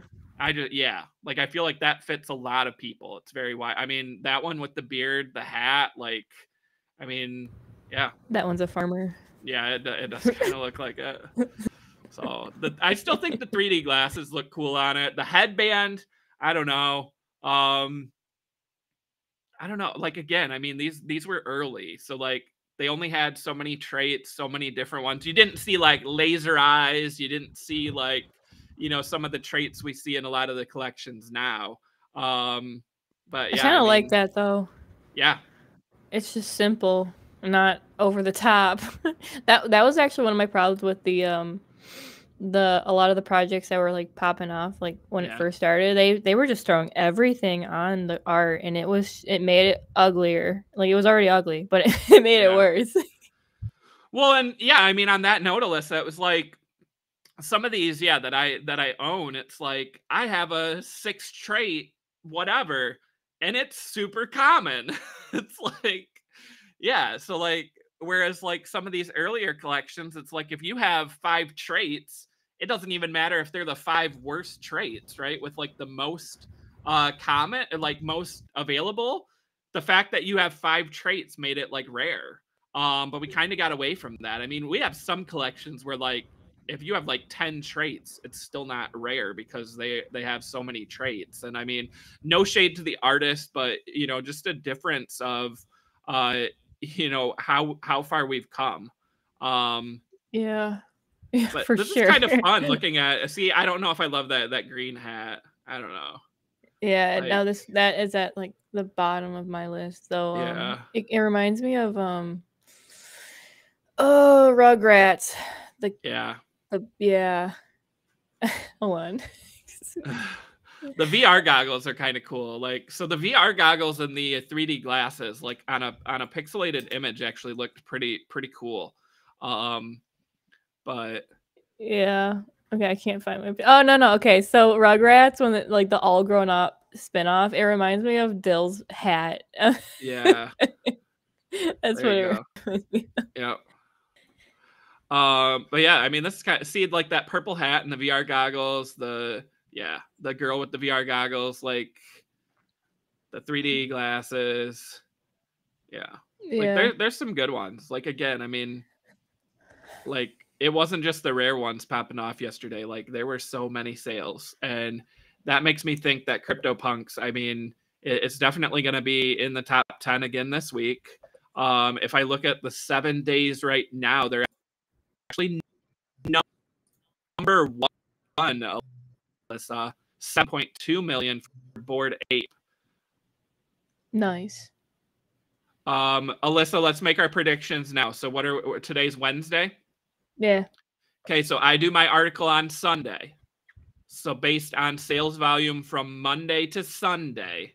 yeah, like I feel like that fits a lot of people. It's very wide. I mean, that one with the beard, the hat, like, I mean, yeah, that one's a farmer. Yeah, it does kind of look like it. So I still think the 3D glasses look cool on it. The headband, I don't know. I don't know. Like, again, I mean, these were early. So, like, they only had so many traits, so many different ones. You didn't see, like, laser eyes. You didn't see, like, you know, some of the traits we see in a lot of the collections now. But, yeah. I kind of like that, though. Yeah. It's just simple, not over the top. That was actually one of my problems with the a lot of the projects that were like popping off, like when it first started, they were just throwing everything on the art, and it made it uglier. Like it was already ugly, but it made it worse. Well, and yeah, I mean, on that note, Alyssa, it was like some of these, that I own. It's like I have a 6 trait, whatever, and it's super common. It's like, yeah, so like whereas like some of these earlier collections, it's like if you have 5 traits. It doesn't even matter if they're the 5 worst traits, right? With like the most common, like most available. The fact that you have 5 traits made it like rare. But we kind of got away from that. I mean, we have some collections where like if you have like 10 traits, it's still not rare because they have so many traits. And I mean, no shade to the artist, but you know, just a difference of you know how far we've come. Yeah. Yeah, but for this is kind of fun looking at. See, I don't know if I love that green hat. I don't know. Yeah, like, now that is at like the bottom of my list. So yeah. It reminds me of Rugrats. The hold on. The VR goggles are kind of cool. Like, so the VR goggles and the 3D glasses, like on a pixelated image, actually looked pretty cool. But yeah, okay, I can't find my. Oh no, okay. So Rugrats, when like the all grown up spinoff, it reminds me of Dill's hat. Yeah, that's there what it reminds me of. Yeah. But yeah, I mean, this is kind of see like that purple hat and the VR goggles. The girl with the VR goggles, like the 3D glasses. Yeah. Like there's some good ones. Like again, I mean, like. It wasn't just the rare ones popping off yesterday. Like there were so many sales, and that makes me think that CryptoPunks, I mean, It's definitely going to be in the top 10 again this week. If I look at the 7 days right now, they're actually number one, Alyssa, 7.2 million for Bored Ape. Nice. Alyssa, let's make our predictions now. So what are today's Wednesday? Yeah. Okay, so I do my article on Sunday. So based on sales volume from Monday to Sunday,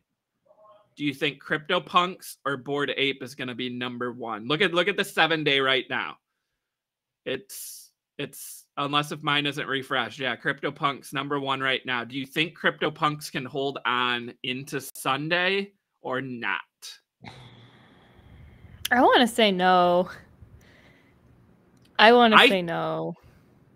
do you think CryptoPunks or Bored Ape is going to be number one? Look at the 7 day right now. It's unless if mine isn't refreshed. Yeah, CryptoPunks number one right now. Do you think CryptoPunks can hold on into Sunday or not? I want to say no. I want to say no.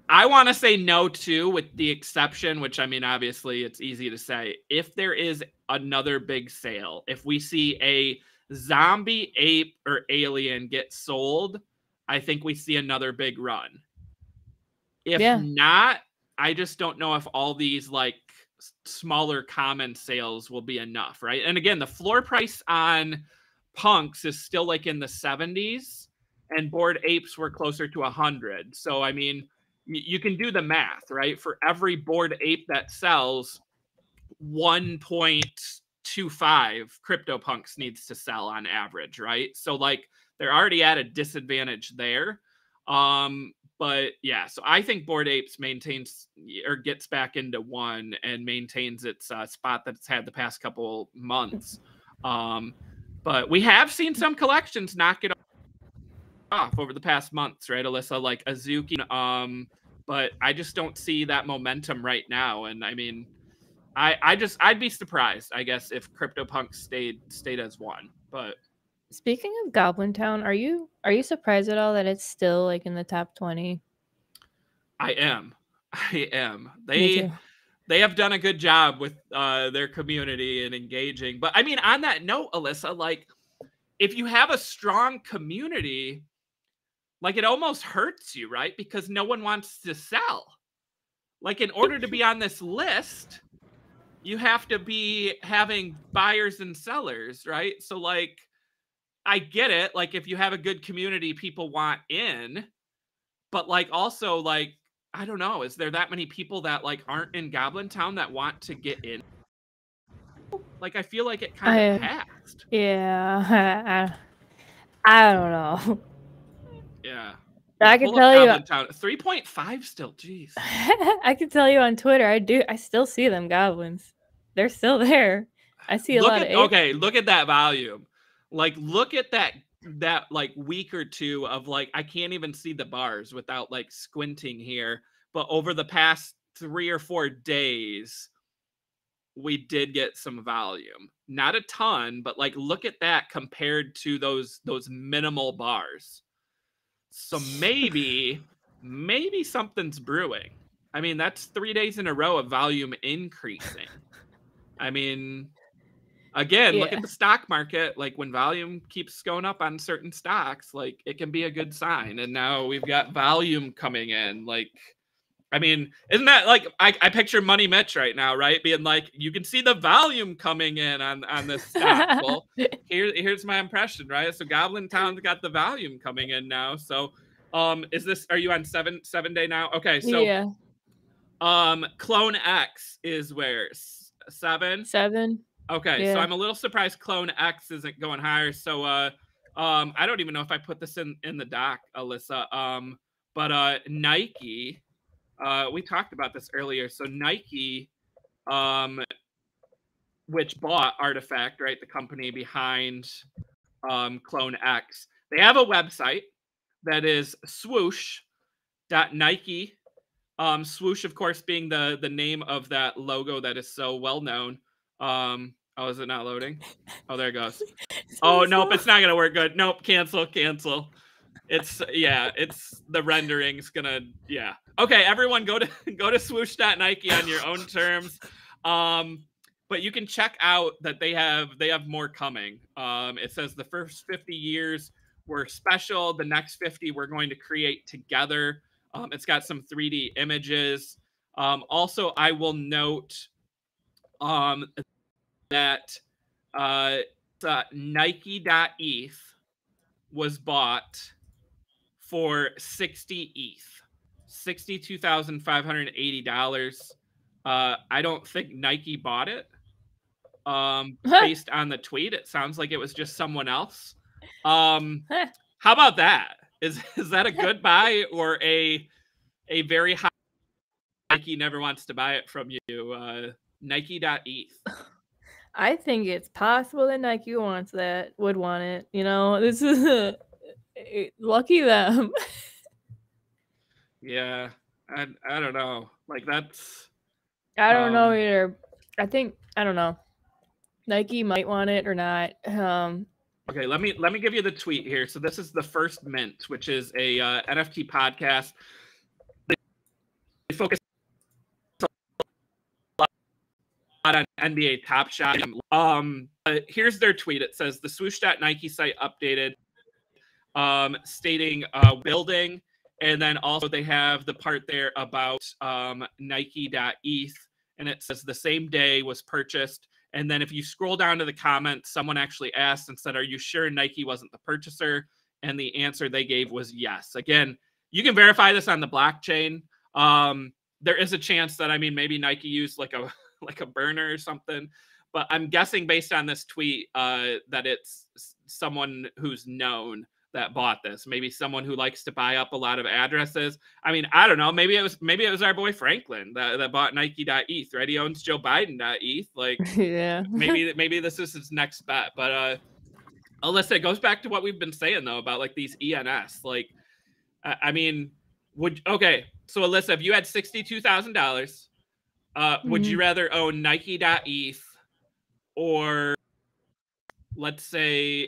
I want to say no too, with the exception, which I mean, obviously it's easy to say, if there is another big sale, if we see a zombie ape or alien get sold, I think we see another big run. If not, I just don't know if all these like smaller common sales will be enough, right? And again, the floor price on Punks is still like in the 70s, and Bored Apes were closer to 100. So I mean, you can do the math, right? For every Bored Ape that sells, 1.25 CryptoPunks needs to sell on average, right? So like they're already at a disadvantage there. But yeah, so I think Bored Apes maintains or gets back into one and maintains its spot that it's had the past couple months. But we have seen some collections knock it off over the past months, right, Alyssa? Like Azuki, but I just don't see that momentum right now. And I mean, I'd be surprised, I guess, if CryptoPunks stayed as one. But speaking of Goblin Town, are you surprised at all that it's still like in the top 20? I am. They have done a good job with their community and engaging. But I mean, on that note, Alyssa, like if you have a strong community, like it almost hurts you, right? Because no one wants to sell. Like in order to be on this list, you have to be having buyers and sellers, right? So like, I get it. Like if you have a good community, people want in, but like also like, I don't know, is there that many people that like aren't in Goblin Town that want to get in? Like, I feel like it kind of passed. Yeah. I don't know. Yeah. I can tell you 3.5 still, jeez. I can tell you on Twitter, I still see them goblins. They're still there. I see a lot of apes. Okay, look at that volume. Like look at that like week or two of like I can't even see the bars without like squinting here, but over the past 3 or 4 days, we did get some volume. Not a ton, but like look at that compared to those minimal bars. So maybe something's brewing. I mean, that's 3 days in a row of volume increasing. I mean, again, look at the stock market. Like when volume keeps going up on certain stocks, like it can be a good sign. And now we've got volume coming in. Like, I mean, isn't that like, I picture Money Mitch right now, right? Being like, you can see the volume coming in on this stock. Well, here's my impression, right? So Goblin Town's got the volume coming in now. So are you on seven day now? Okay, so Clone X is where? Seven. Okay, so I'm a little surprised Clone X isn't going higher. So I don't even know if I put this in the doc, Alyssa. But Nike, we talked about this earlier. So Nike, which bought Artifact, right, the company behind Clone X, they have a website that is swoosh.nike. Swoosh, of course, being the name of that logo that is so well known. Oh, is it not loading? Oh, there it goes. Oh, nope, it's not gonna work good. Nope, cancel. It's it's the rendering's gonna Okay, everyone go to swoosh.nike on your own terms. But you can check out that they have more coming. It says the first 50 years were special, the next 50 we're going to create together. It's got some 3D images. Also I will note that Nike.eth was bought for 60 ETH, $62,580. I don't think Nike bought it. Based on the tweet, it sounds like it was just someone else. How about that? Is that a good buy or a very high Nike never wants to buy it from you? Nike.eth. I think it's possible that Nike wants that, would want it. You know, this is lucky them. Yeah, I don't know. Like that's. I don't know either. I think I don't know. Nike might want it or not. Okay, let me give you the tweet here. So this is the First Mint, which is a NFT podcast. They focus a lot on NBA Top Shot. Here's their tweet. It says the swoosh.nike site updated, stating building, and then also they have the part there about Nike.eth, and it says the same day was purchased. And then if you scroll down to the comments, someone actually asked and said, are you sure Nike wasn't the purchaser? And the answer they gave was yes. Again, you can verify this on the blockchain. There is a chance that, I mean, maybe Nike used like a burner or something, but I'm guessing based on this tweet that it's someone who's known that bought this. Maybe someone who likes to buy up a lot of addresses. I mean, I don't know. Maybe it was our boy Franklin that bought Nike.eth, right? He owns Joe Biden.eth. Like, yeah. maybe this is his next bet. But Alyssa, it goes back to what we've been saying though about like these ENS. Like, I mean, so Alyssa, if you had $62,000, would you rather own Nike.eth or let's say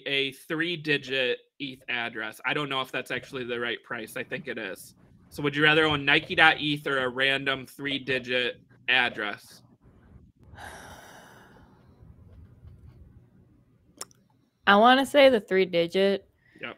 a 3-digit ETH address? I don't know if that's actually the right price. I think it is. So would you rather own Nike.eth or a random 3-digit address? I want to say the 3-digit. Yep.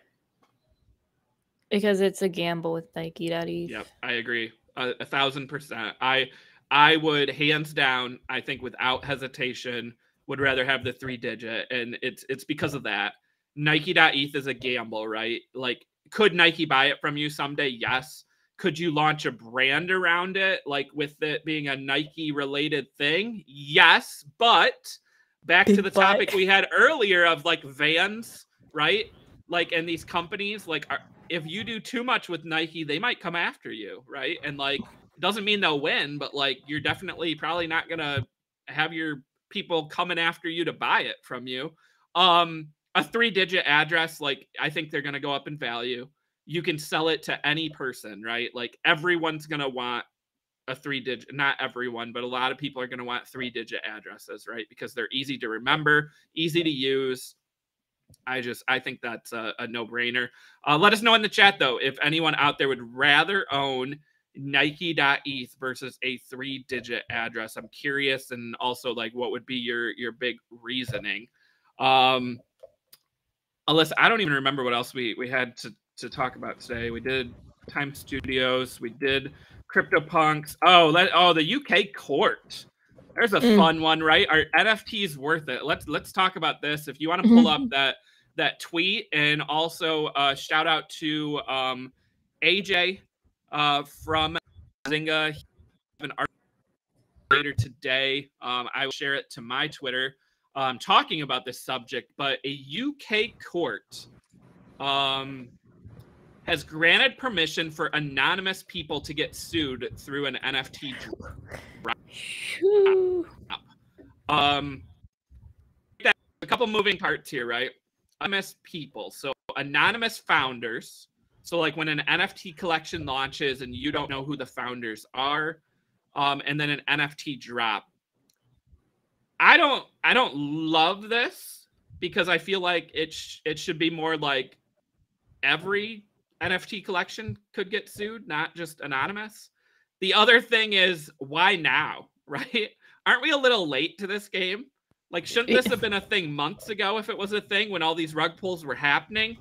Because it's a gamble with Nike.eth. Yep, I agree. 1,000%. I would, hands down, I think without hesitation, would rather have the 3-digit. And it's because of that. Nike.eth is a gamble, right? Like, could Nike buy it from you someday? Yes. Could you launch a brand around it, like with it being a Nike-related thing? Yes, but back to the topic we had earlier of like Vans, right? Like, and these companies, like, if you do too much with Nike, they might come after you, right? And like, doesn't mean they'll win, but like, you're definitely probably not gonna have your people coming after you to buy it from you. A 3-digit address, like, I think they're going to go up in value. You can sell it to any person, right? Like, everyone's going to want a 3-digit, not everyone, but a lot of people are going to want 3-digit addresses, right? Because they're easy to remember, easy to use. I think that's a no-brainer. Let us know in the chat, though, if anyone out there would rather own Nike.eth versus a 3-digit address. I'm curious, and also, like, what would be your big reasoning? Alyssa, I don't even remember what else we had to talk about today. We did Time Studios. We did CryptoPunks. Oh, the UK court. There's a fun one, right? Are NFTs worth it? Let's talk about this. If you want to pull up that tweet, and also shout out to AJ from Benzinga. He has an article later today. I will share it to my Twitter. Talking about this subject, but a UK court has granted permission for anonymous people to get sued through an NFT drop. A couple moving parts here, right? Anonymous people. So anonymous founders. So like when an NFT collection launches and you don't know who the founders are, and then an NFT drop. I don't love this because I feel like it should be more like every NFT collection could get sued, not just anonymous. The other thing is, why now, right? Aren't we a little late to this game? Like, shouldn't this have been a thing months ago if it was a thing when all these rug pulls were happening?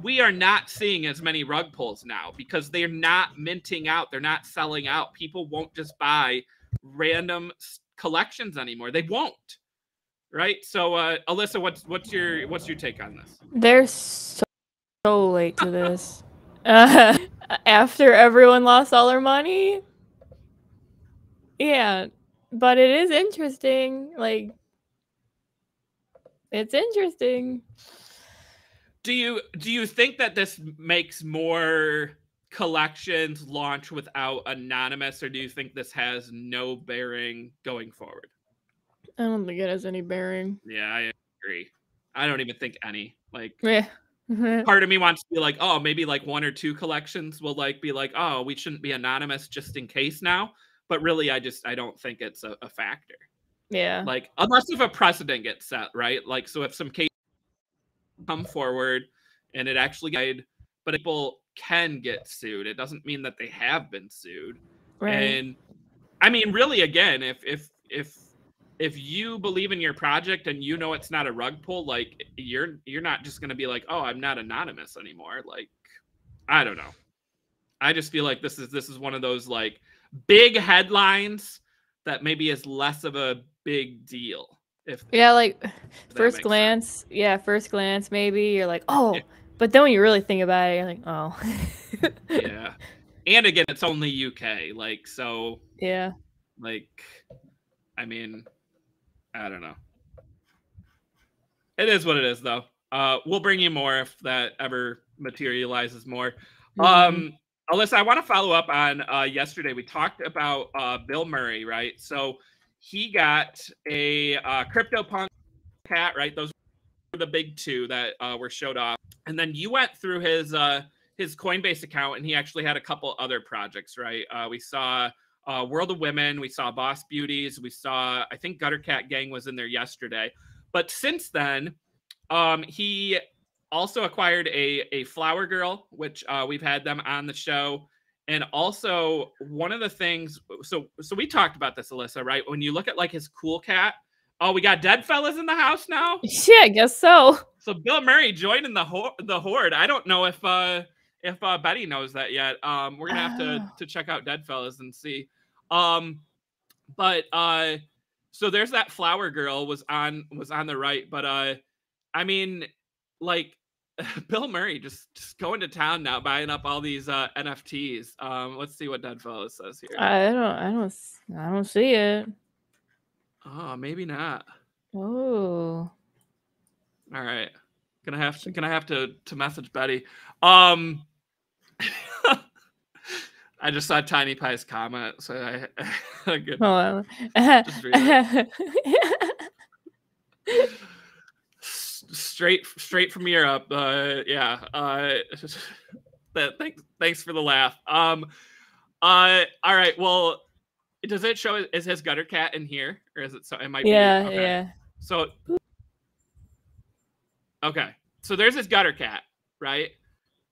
We are not seeing as many rug pulls now because they're not minting out. They're not selling out. People won't just buy random collections anymore. They won't. right? So Alyssa, what's your take on this? They're so late to this. After everyone lost all their money. Yeah, but it is interesting. Like, it's interesting. Do you think that this makes more collections launch without anonymous, or do you think this has no bearing going forward? I don't think it has any bearing. Yeah, I agree. I don't even think any. Like, yeah. Part of me wants to be like, oh, maybe like one or two collections will like be like, oh, we shouldn't be anonymous just in case now. But really, I don't think it's a factor. Yeah. Like, unless if a precedent gets set, right? Like, so if some cases come forward and it actually died, but people can get sued, it doesn't mean that they have been sued. Right. And I mean, really, again, if you believe in your project and you know it's not a rug pull, like you're not just gonna be like, oh, I'm not anonymous anymore. Like, I don't know. I just feel like this is one of those like big headlines that maybe is less of a big deal. If yeah, like first glance, sense. Yeah, first glance, maybe you're like, oh, yeah. But then when you really think about it, you're like, oh. Yeah, and again, it's only UK, like so. Yeah. Like, I mean, I don't know. It is what it is, though. We'll bring you more if that ever materializes more. Mm-hmm. Alyssa, I want to follow up on yesterday. We talked about Bill Murray, right? So he got a CryptoPunk hat, right? Those were the big two that were showed off. And then you went through his Coinbase account, and he actually had a couple other projects, right? We saw World of Women. We saw Boss Beauties. We saw, I think Gutter Cat Gang was in there yesterday. But since then, he also acquired a Flower Girl, which we've had them on the show. And also one of the things, so we talked about this, Alyssa, right? When you look at like his Cool Cat, oh, we got Dead Fellaz in the house now? Yeah, I guess so. So Bill Murray joining the horde. I don't know if Betty knows that yet. We're gonna have to check out Dead Fellaz and see. So there's that Flower Girl was on the right, but I mean, like, Bill Murray just going to town now, buying up all these NFTs. Let's see what Dead Fellaz says here. I don't see it. Oh, maybe not. Oh. All right. Gonna have to message Betty. I just saw Tiny Pie's comment, so I good. Oh, just read it. Straight from Europe. Yeah. Thanks for the laugh. All right. Well, does it show? Is his Gutter Cat in here, or is it? So it might. Yeah. Be, okay. Yeah. So. Okay. So there's his Gutter Cat, right?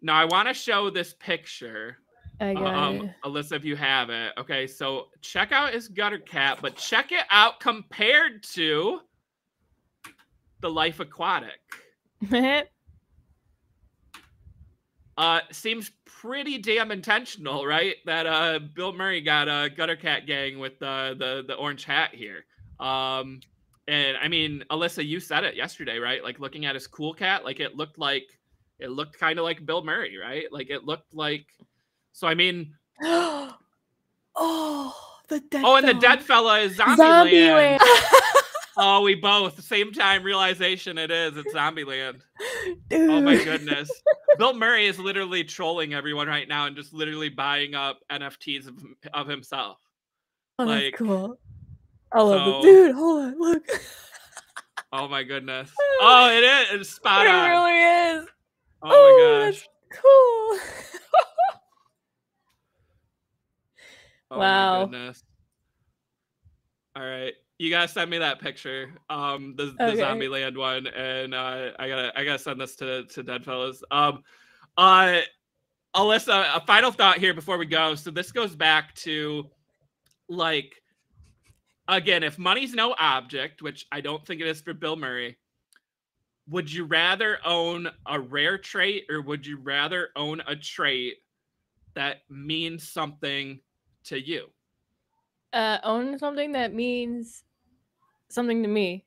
Now I want to show this picture. I got it. Alyssa, if you have it. Okay. So check out his Gutter Cat, but check it out compared to the Life Aquatic. Seems pretty damn intentional, right? That Bill Murray got a Gutter Cat Gang with the orange hat here. And I mean, Alyssa, you said it yesterday, right? Like looking at his Cool Cat, like it looked kind of like Bill Murray, right? Like it looked like. So I mean, the Dead Fella is Zombieland. Oh, we both same time realization. It's Zombieland. Dude. Oh my goodness. Bill Murray is literally trolling everyone right now and just literally buying up NFTs of himself. Oh, like, that's cool. I love it. Dude, hold on, look. Oh my goodness. Oh, it is. It's spot on. It really is. Oh my gosh. That's cool. Oh, wow. My goodness. All right. You gotta send me that picture. The Zombieland one. And I gotta send this to Dead Fellaz. Alyssa, a final thought here before we go. So this goes back to like, again, if money's no object, which I don't think it is for Bill Murray, would you rather own a rare trait, or would you rather own a trait that means something to you? Own something that means something to me.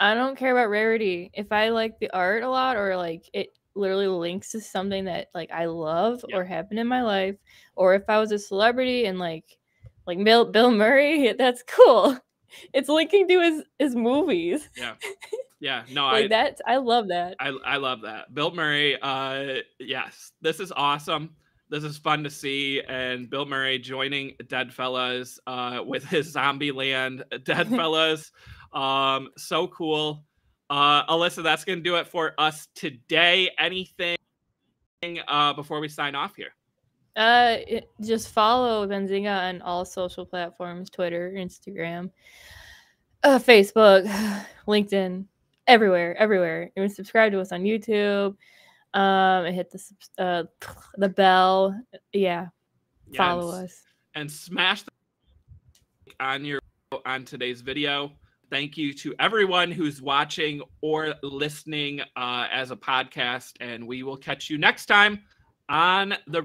I don't care about rarity. If I like the art a lot, or like it literally links to something that like I love or happened in my life, or if I was a celebrity and like Bill Murray, that's cool. It's linking to his movies. Yeah. Yeah. No, I love that. I love that. Bill Murray. Yes, this is awesome. This is fun to see. And Bill Murray joining Dead Fellaz with his Zombieland Dead Fellaz. So cool. Alyssa, that's going to do it for us today. Anything before we sign off here? Just follow Benzinga on all social platforms, Twitter, Instagram, Facebook, LinkedIn, everywhere. And subscribe to us on YouTube. And hit the bell. Yeah, follow us and smash the on today's video. Thank you to everyone who's watching or listening as a podcast, and we will catch you next time on the